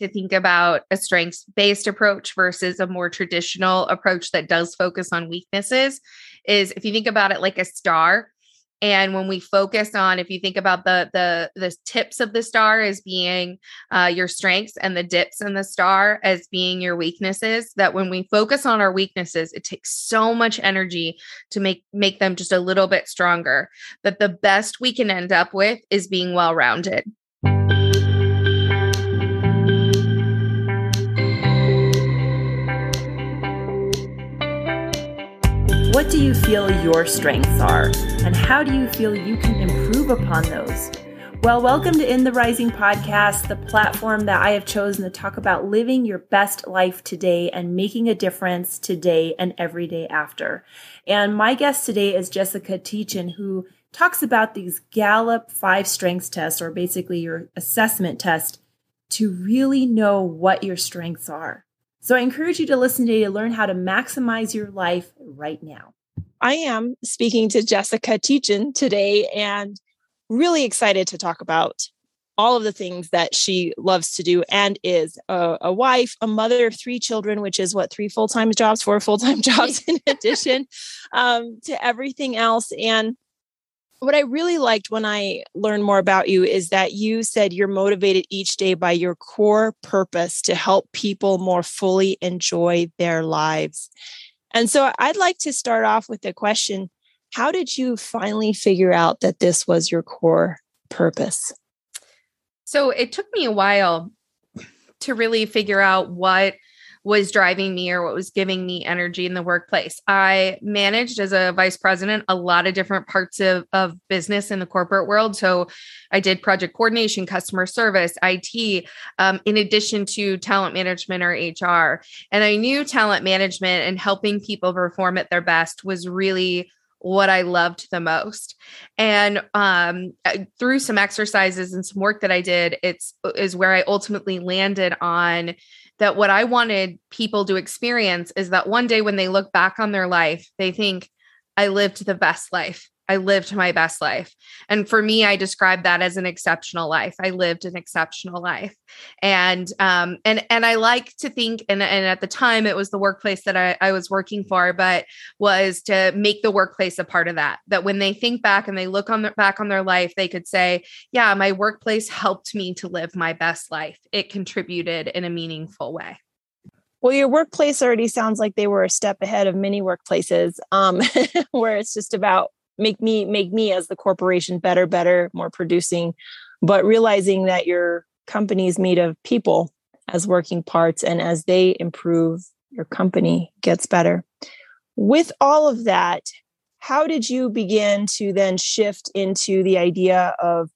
to think about a strengths-based approach versus a more traditional approach that does focus on weaknesses is, if you think about it like a star, and when we focus on, if you think about the tips of the star as being your strengths and the dips in the star as being your weaknesses, that when we focus on our weaknesses, it takes so much energy to make them just a little bit stronger, that the best we can end up with is being well-rounded. What do you feel your strengths are, and how do you feel you can improve upon those? Well, welcome to In the Rising podcast, the platform that I have chosen to talk about living your best life today and making a difference today and every day after. And my guest today is Jessica Tichin, who talks about these Gallup 5 strengths tests, or basically your assessment test, to really know what your strengths are. So I encourage you to listen today to learn how to maximize your life right now. I am speaking to Jessica Tichin today and really excited to talk about all of the things that she loves to do and is a wife, a mother of 3 children, which is what, 4 full-time jobs in addition to everything else. And what I really liked when I learned more about you is that you said you're motivated each day by your core purpose to help people more fully enjoy their lives. And so I'd like to start off with the question, how did you finally figure out that this was your core purpose? So it took me a while to really figure out what was driving me or what was giving me energy in the workplace. I managed as a vice president a lot of different parts of business in the corporate world. So I did project coordination, customer service, IT, in addition to talent management or HR. And I knew talent management and helping people perform at their best was really what I loved the most. And through some exercises and some work that I did, is where I ultimately landed on that what I wanted people to experience is that one day when they look back on their life, they think, I lived the best life. I lived my best life. And for me, I described that as an exceptional life. I lived an exceptional life. And I like to think, and at the time it was the workplace that I was working for, but was to make the workplace a part of that, that when they think back and they look on back on their life, they could say, yeah, my workplace helped me to live my best life. It contributed in a meaningful way. Well, your workplace already sounds like they were a step ahead of many workplaces, where it's just about make me as the corporation better, more producing, but realizing that your company is made of people as working parts. And as they improve, your company gets better. With all of that, how did you begin to then shift into the idea of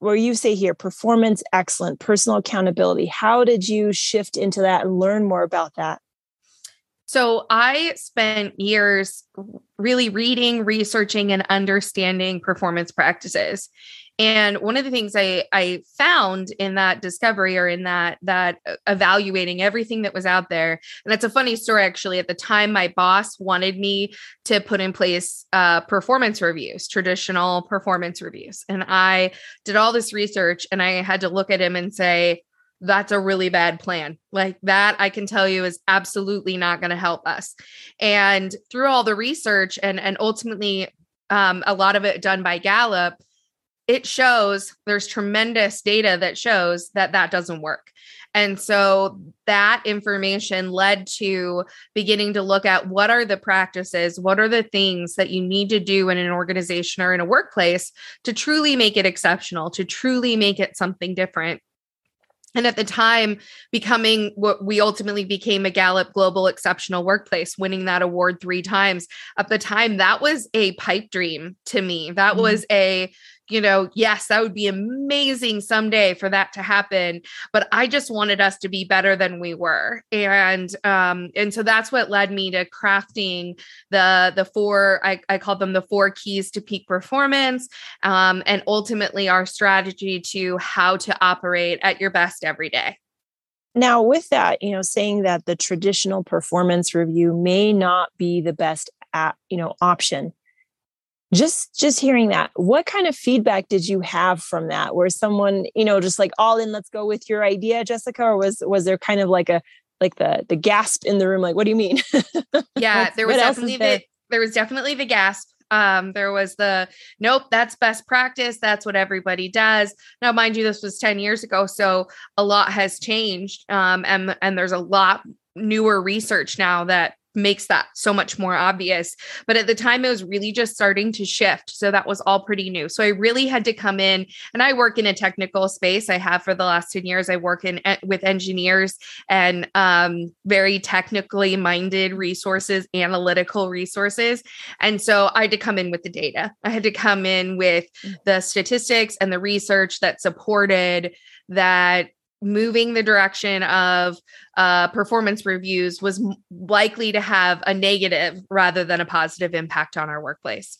where you say here, performance excellence, personal accountability? How did you shift into that and learn more about that? So I spent years really reading, researching, and understanding performance practices. And one of the things I found in that discovery, or in that evaluating everything that was out there, and that's a funny story, actually. At the time, my boss wanted me to put in place performance reviews, traditional performance reviews. And I did all this research, and I had to look at him and say, that's a really bad plan. Like, that I can tell you is absolutely not going to help us. And through all the research and ultimately a lot of it done by Gallup, it shows there's tremendous data that shows that doesn't work. And so that information led to beginning to look at what are the practices, what are the things that you need to do in an organization or in a workplace to truly make it exceptional, to truly make it something different. And at the time, becoming what we ultimately became, a Gallup Global Exceptional Workplace, winning that award 3 times. At the time, that was a pipe dream to me. That was a, yes, that would be amazing someday for that to happen. But I just wanted us to be better than we were. And so that's what led me to crafting the 4, I called them the 4 keys to peak performance. And ultimately our strategy to how to operate at your best every day. Now, with that, saying that the traditional performance review may not be the best option, Just hearing that, what kind of feedback did you have from that? Where someone, just like all in, let's go with your idea, Jessica, or was there kind of like the gasp in the room? Like, what do you mean? Yeah, there was definitely the gasp. There was the, nope, that's best practice. That's what everybody does. Now, mind you, this was 10 years ago. So a lot has changed. And there's a lot newer research now that makes that so much more obvious. But at the time, it was really just starting to shift. So that was all pretty new. So I really had to come in, and I work in a technical space. I have for the last 10 years, I work with engineers and very technically minded resources, analytical resources. And so I had to come in with the data. I had to come in with the statistics and the research that supported that moving the direction of performance reviews was likely to have a negative rather than a positive impact on our workplace.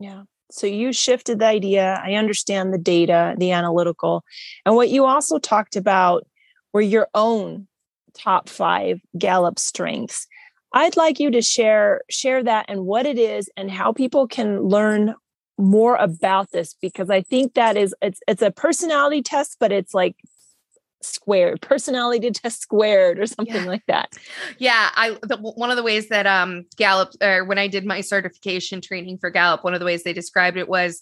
Yeah. So you shifted the idea. I understand the data, the analytical, and what you also talked about were your own top 5 Gallup strengths. I'd like you to share that and what it is and how people can learn more about this, because I think that is, it's a personality test, but it's like squared, personality test squared or something like that. Yeah. One of the ways that Gallup, or when I did my certification training for Gallup, one of the ways they described it was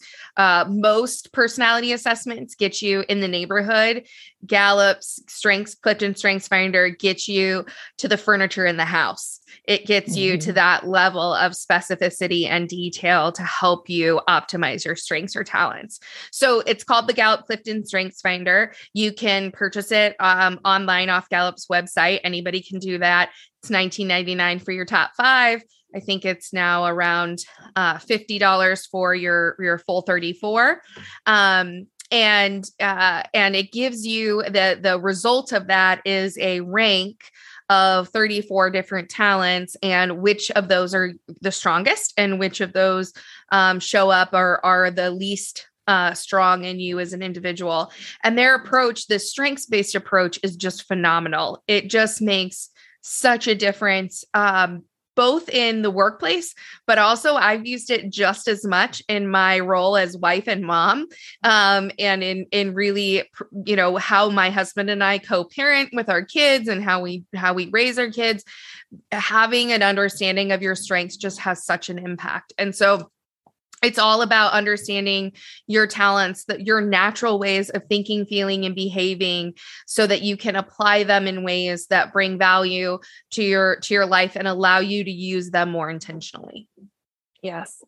most personality assessments get you in the neighborhood. Gallup's strengths, Clifton Strengths Finder gets you to the furniture in the house. It gets you to that level of specificity and detail to help you optimize your strengths or talents. So it's called the Gallup Clifton Strengths Finder. You can purchase it online off Gallup's website. Anybody can do that. It's $19.99 for your top 5. I think it's now around $50 for your full 34. And it gives you the result of that is a rank of 34 different talents, and which of those are the strongest and which of those show up or are the least strong in you as an individual. And their approach, the strengths-based approach, is just phenomenal. It just makes such a difference, both in the workplace, but also I've used it just as much in my role as wife and mom, and in really, how my husband and I co-parent with our kids and how we raise our kids. Having an understanding of your strengths just has such an impact. And so it's all about understanding your talents, your natural ways of thinking, feeling, and behaving, so that you can apply them in ways that bring value to your life and allow you to use them more intentionally. Yes.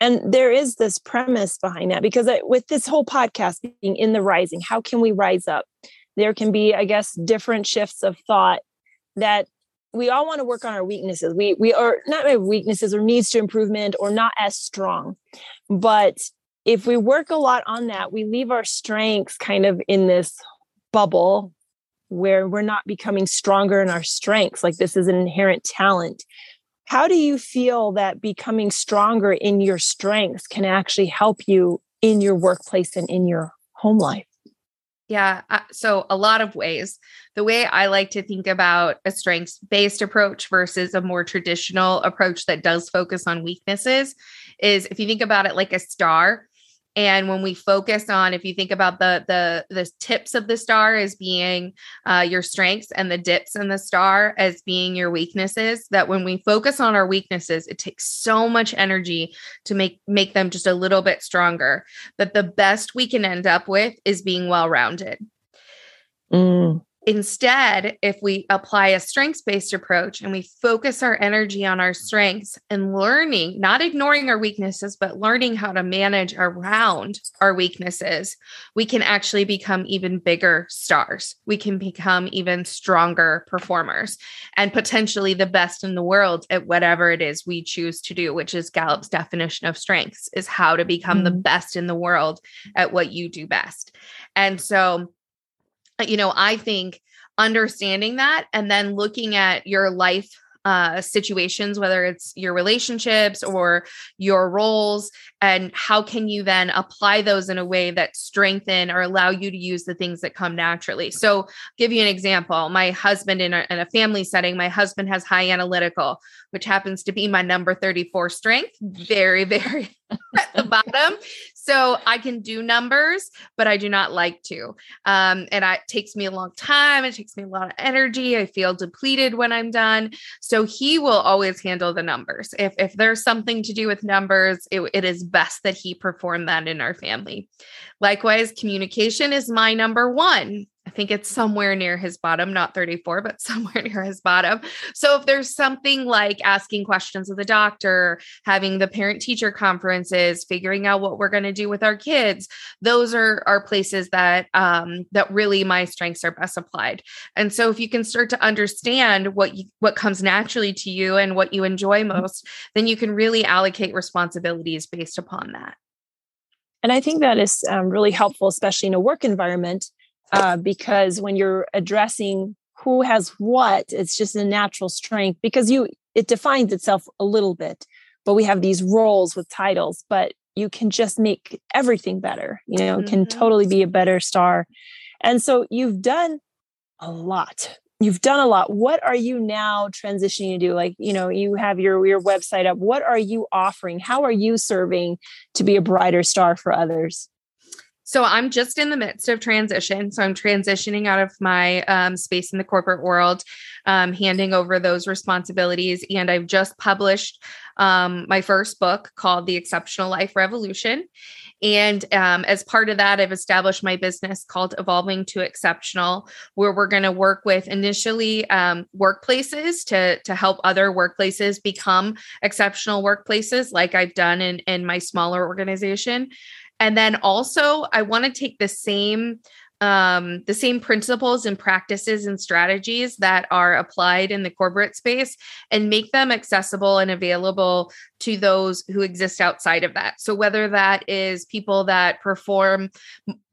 And there is this premise behind that, because with this whole podcast being In the Rising, how can we rise up? There can be, I guess, different shifts of thought that we all want to work on our weaknesses. We are not weaknesses or needs to improvement or not as strong. But if we work a lot on that, we leave our strengths kind of in this bubble where we're not becoming stronger in our strengths. Like, this is an inherent talent. How do you feel that becoming stronger in your strengths can actually help you in your workplace and in your home life? Yeah. So a lot of ways. The way I like to think about a strengths-based approach versus a more traditional approach that does focus on weaknesses is, if you think about it like a star, and when we focus on, if you think about the tips of the star as being your strengths and the dips in the star as being your weaknesses, that when we focus on our weaknesses, it takes so much energy to make them just a little bit stronger, that the best we can end up with is being well-rounded. Instead, if we apply a strengths-based approach and we focus our energy on our strengths and learning, not ignoring our weaknesses, but learning how to manage around our weaknesses, we can actually become even bigger stars. We can become even stronger performers and potentially the best in the world at whatever it is we choose to do, which is Gallup's definition of strengths, is how to become the best in the world at what you do best. And so, I think understanding that and then looking at your life situations, whether it's your relationships or your roles, and how can you then apply those in a way that strengthen or allow you to use the things that come naturally. So I'll give you an example. My husband in a family setting, my husband has high analytical, which happens to be my number 34 strength, very, very at the bottom. So I can do numbers, but I do not like to. And it takes me a long time. It takes me a lot of energy. I feel depleted when I'm done. So he will always handle the numbers. If there's something to do with numbers, it is best that he perform that in our family. Likewise, communication is my number one. I think it's somewhere near his bottom, not 34, but somewhere near his bottom. So if there's something like asking questions of the doctor, having the parent-teacher conferences, figuring out what we're going to do with our kids, those are places that that really my strengths are best applied. And so if you can start to understand what comes naturally to you and what you enjoy most, then you can really allocate responsibilities based upon that. And I think that is really helpful, especially in a work environment. Because when you're addressing who has what, it's just a natural strength because it defines itself a little bit, but we have these roles with titles, but you can just make everything better, mm-hmm. can totally be a better star. And so you've done a lot. What are you now transitioning to do? Like, you have your website up. What are you offering? How are you serving to be a brighter star for others? So I'm just in the midst of transition. So I'm transitioning out of my space in the corporate world, handing over those responsibilities. And I've just published my first book called The Exceptional Life Revolution. And as part of that, I've established my business called Evolving to Exceptional, where we're going to work with initially workplaces to help other workplaces become exceptional workplaces like I've done in my smaller organization. And then also I want to take the same principles and practices and strategies that are applied in the corporate space and make them accessible and available to those who exist outside of that. So whether that is people that perform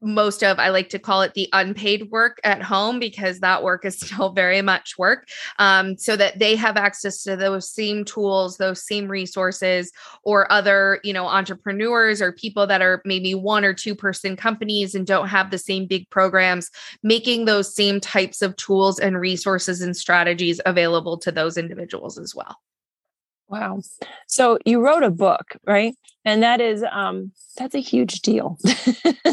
most of, I like to call it the unpaid work at home, because that work is still very much work, so that they have access to those same tools, those same resources, or other, entrepreneurs or people that are maybe one or two person companies and don't have the same big programs, making those same types of tools and resources and strategies available to those individuals as well. Wow. So you wrote a book, right? And that is, that's a huge deal.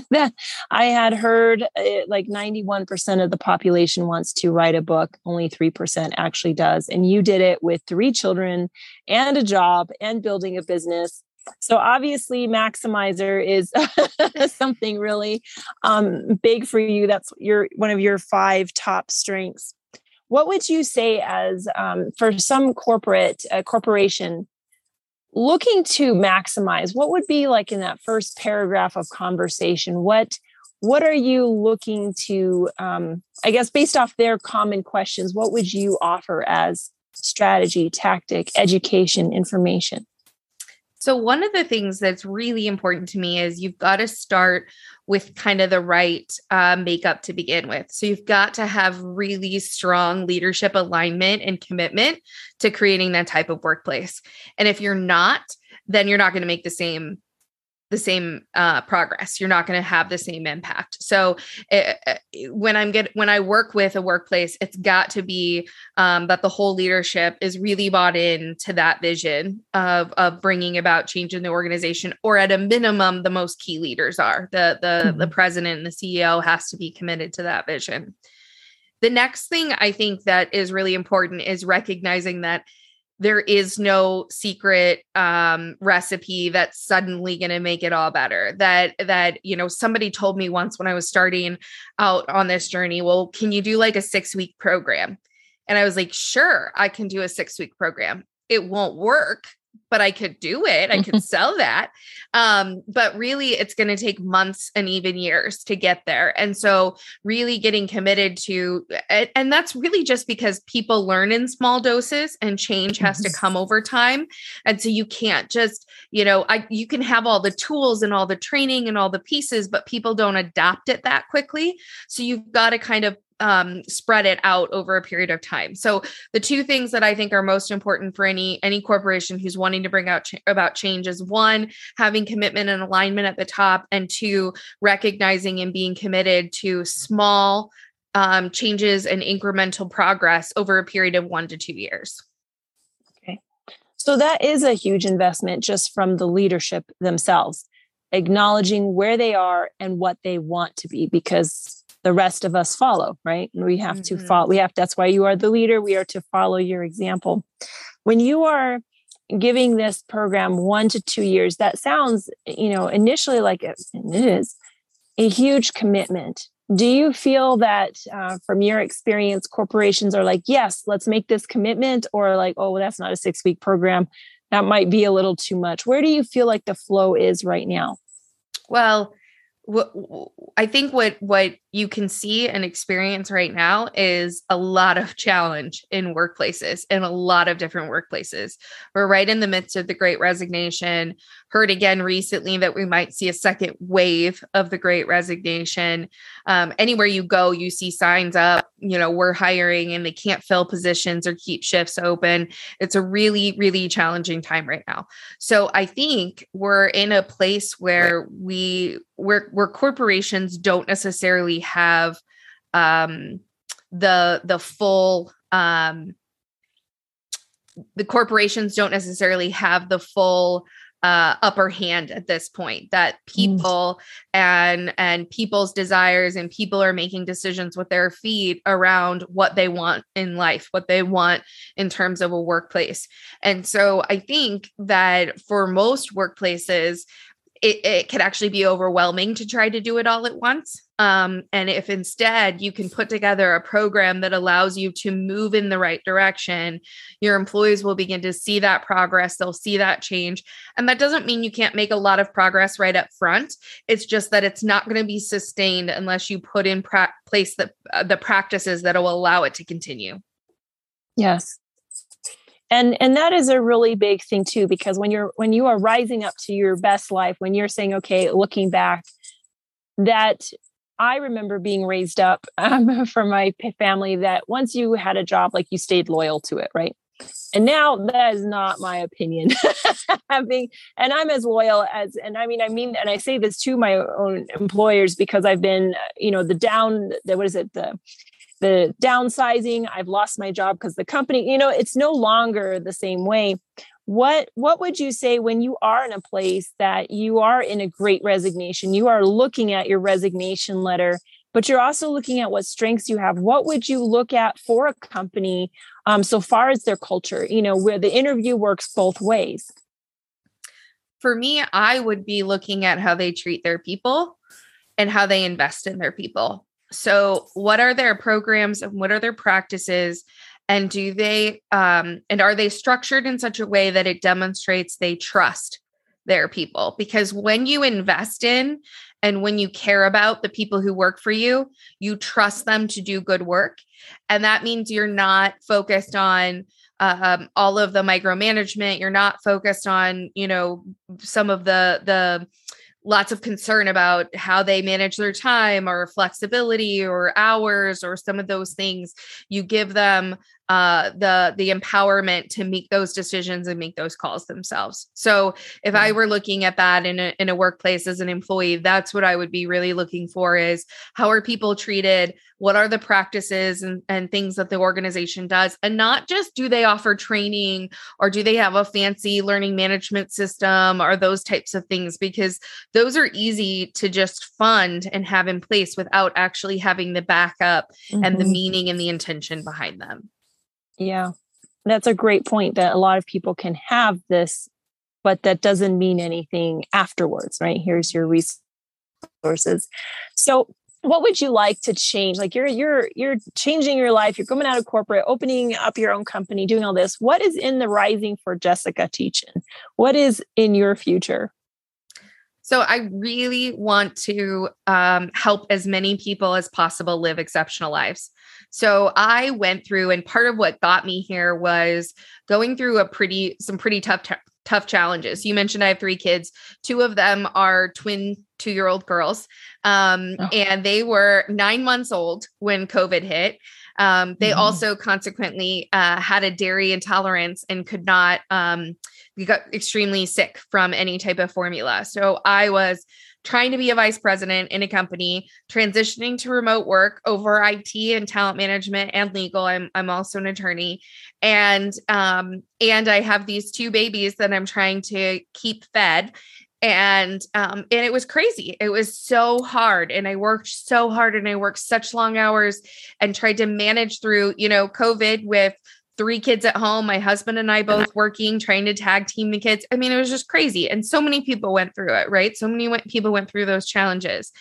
That I had heard like 91% of the population wants to write a book. Only 3% actually does. And you did it with 3 children and a job and building a business. So obviously Maximizer is something really big for you. That's one of your 5 top strengths. What would you say as for some corporation looking to maximize? What would be like in that first paragraph of conversation? What are you looking to? I guess based off their common questions, what would you offer as strategy, tactic, education, information? So one of the things that's really important to me is you've got to start with kind of the right makeup to begin with. So you've got to have really strong leadership alignment and commitment to creating that type of workplace. And if you're not, then you're not going to make the same progress. You're not going to have the same impact. So when I work with a workplace, it's got to be that the whole leadership is really bought into that vision of bringing about change in the organization, or at a minimum, the most key leaders are. The president and the CEO has to be committed to that vision. The next thing I think that is really important is recognizing that there is no secret recipe that's suddenly going to make it all better. That somebody told me once when I was starting out on this journey, well, can you do like a 6-week program? And I was like, sure, I can do a 6-week program. It won't work, but I could do it. I could sell that. But really it's going to take months and even years to get there. And so really getting committed to, and that's really just because people learn in small doses and change has to come over time. And so you can't just, you can have all the tools and all the training and all the pieces, but people don't adopt it that quickly. So you've got to kind of spread it out over a period of time. So the two things that I think are most important for any corporation who's wanting to bring out about change is, one, having commitment and alignment at the top, and two, recognizing and being committed to small changes and incremental progress over a period of 1 to 2 years. Okay. So that is a huge investment just from the leadership themselves, acknowledging where they are and what they want to be, because the rest of us follow, right? And we have to follow. That's why you are the leader. We are to follow your example. When you are giving this program 1 to 2 years, that sounds, initially like it is a huge commitment. Do you feel that from your experience, corporations are like, yes, let's make this commitment, or like, oh, well, that's not a 6-week program. That might be a little too much. Where do you feel like the flow is right now? Well, I think what you can see and experience right now is a lot of challenge in workplaces, in a lot of different workplaces. We're right in the midst of the Great Resignation. Heard again recently that we might see a second wave of the Great Resignation. Anywhere you go, you see signs up, we're hiring, and they can't fill positions or keep shifts open. It's a really, really challenging time right now. So I think we're in a place where where corporations don't necessarily have the full upper hand at this point, that people and people's desires, and people are making decisions with their feet around what they want in life, what they want in terms of a workplace. And so I think that for most workplaces, it could actually be overwhelming to try to do it all at once. And if instead you can put together a program that allows you to move in the right direction, your employees will begin to see that progress. They'll see that change. And that doesn't mean you can't make a lot of progress right up front. It's just that it's not going to be sustained unless you put in place the practices that will allow it to continue. Yes. And that is a really big thing too, because when you are rising up to your best life, when you're saying, okay, looking back, that I remember being raised up from my family that once you had a job, like you stayed loyal to it, right? And now that is not my opinion. And I'm as loyal as, and I say this to my own employers, because I've been, the downsizing, I've lost my job because the company, it's no longer the same way. What would you say when you are in a place that you are in a great resignation, you are looking at your resignation letter, but you're also looking at what strengths you have? What would you look at for a company so far as their culture, where the interview works both ways? For me, I would be looking at how they treat their people and how they invest in their people. So what are their programs and what are their practices, and do they, and are they structured in such a way that it demonstrates they trust their people? Because when you invest in and when you care about the people who work for you, you trust them to do good work. And that means you're not focused on all of the micromanagement. You're not focused on, some of the lots of concern about how they manage their time or flexibility or hours or some of those things. You give them the empowerment to make those decisions and make those calls themselves. So if I were looking at that in a workplace as an employee, that's what I would be really looking for, is how are people treated? What are the practices and things that the organization does? And not just, do they offer training, or do they have a fancy learning management system, or those types of things, because those are easy to just fund and have in place without actually having the backup and the meaning and the intention behind them. Yeah, that's a great point, that a lot of people can have this, but that doesn't mean anything afterwards, right? Here's your resources. So what would you like to change? Like you're changing your life. You're coming out of corporate, opening up your own company, doing all this. What is in the rising for Jessica Tichin? What is in your future? So I really want to help as many people as possible live exceptional lives. So I went through, and part of what got me here was going through some pretty tough challenges. You mentioned I have 3 kids. 2 of them are twin 2-year-old girls. And they were 9 months old when COVID hit. They also consequently had a dairy intolerance and could not, we got extremely sick from any type of formula. So I was trying to be a vice president in a company, transitioning to remote work over IT and talent management and legal. I'm also an attorney. And I have these 2 babies that I'm trying to keep fed. And it was crazy. It was so hard. And I worked so hard and I worked such long hours and tried to manage through, you know, COVID with 3 kids at home, my husband and I both working, trying to tag team the kids. I mean, it was just crazy. And so many people went through it, right? So many people went through those challenges.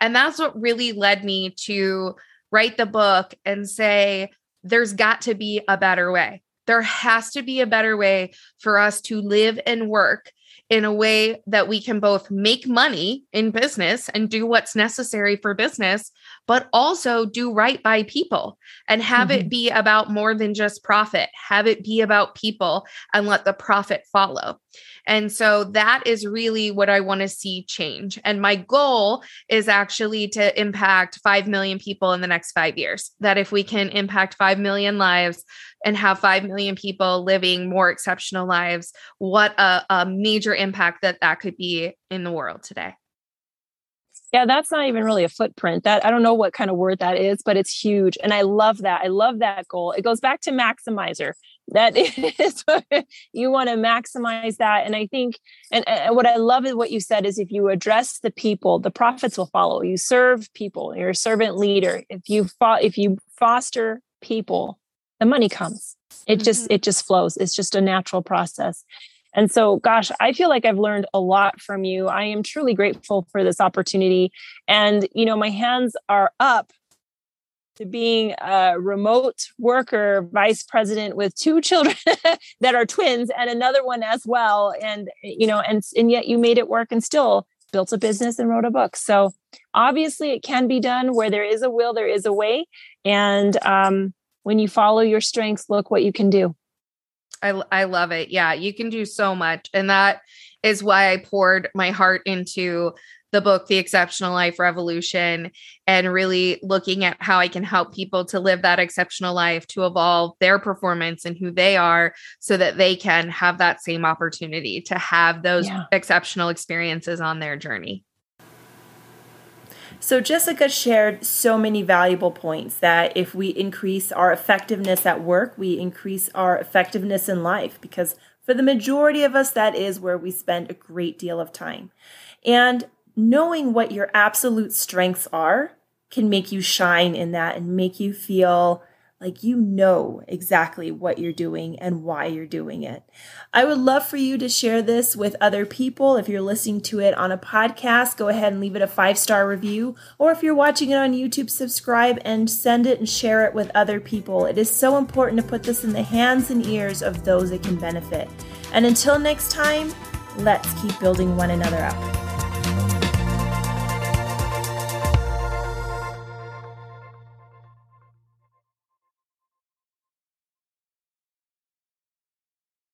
And that's what really led me to write the book and say, there's got to be a better way. There has to be a better way for us to live and work in a way that we can both make money in business and do what's necessary for business, but also do right by people and have it be about more than just profit, have it be about people and let the profit follow. And so that is really what I want to see change. And my goal is actually to impact 5 million people in the next 5 years, that if we can impact 5 million lives and have 5 million people living more exceptional lives, what a major impact that could be in the world today. Yeah, that's not even really a footprint. That I don't know what kind of word that is, but it's huge. And I love that. I love that goal. It goes back to maximizer. That is, you want to maximize that. And I think, and what I love is what you said is if you address the people, the profits will follow. You serve people, you're a servant leader. If you foster people, the money comes. It just flows. It's just a natural process. And so, gosh, I feel like I've learned a lot from you. I am truly grateful for this opportunity. And, you know, my hands are up to being a remote worker, vice president with 2 children that are twins and another one as well. And, you know, and yet you made it work and still built a business and wrote a book. So obviously it can be done. Where there is a will, there is a way. And, when you follow your strengths, look what you can do. I love it. Yeah, you can do so much. And that is why I poured my heart into the book, The Exceptional Life Revolution, and really looking at how I can help people to live that exceptional life, to evolve their performance and who they are so that they can have that same opportunity to have those exceptional experiences on their journey. So Jessica shared so many valuable points that if we increase our effectiveness at work, we increase our effectiveness in life, because for the majority of us, that is where we spend a great deal of time. And knowing what your absolute strengths are can make you shine in that and make you feel like you know exactly what you're doing and why you're doing it. I would love for you to share this with other people. If you're listening to it on a podcast, go ahead and leave it a 5-star review. Or if you're watching it on YouTube, subscribe and send it and share it with other people. It is so important to put this in the hands and ears of those that can benefit. And until next time, let's keep building one another up.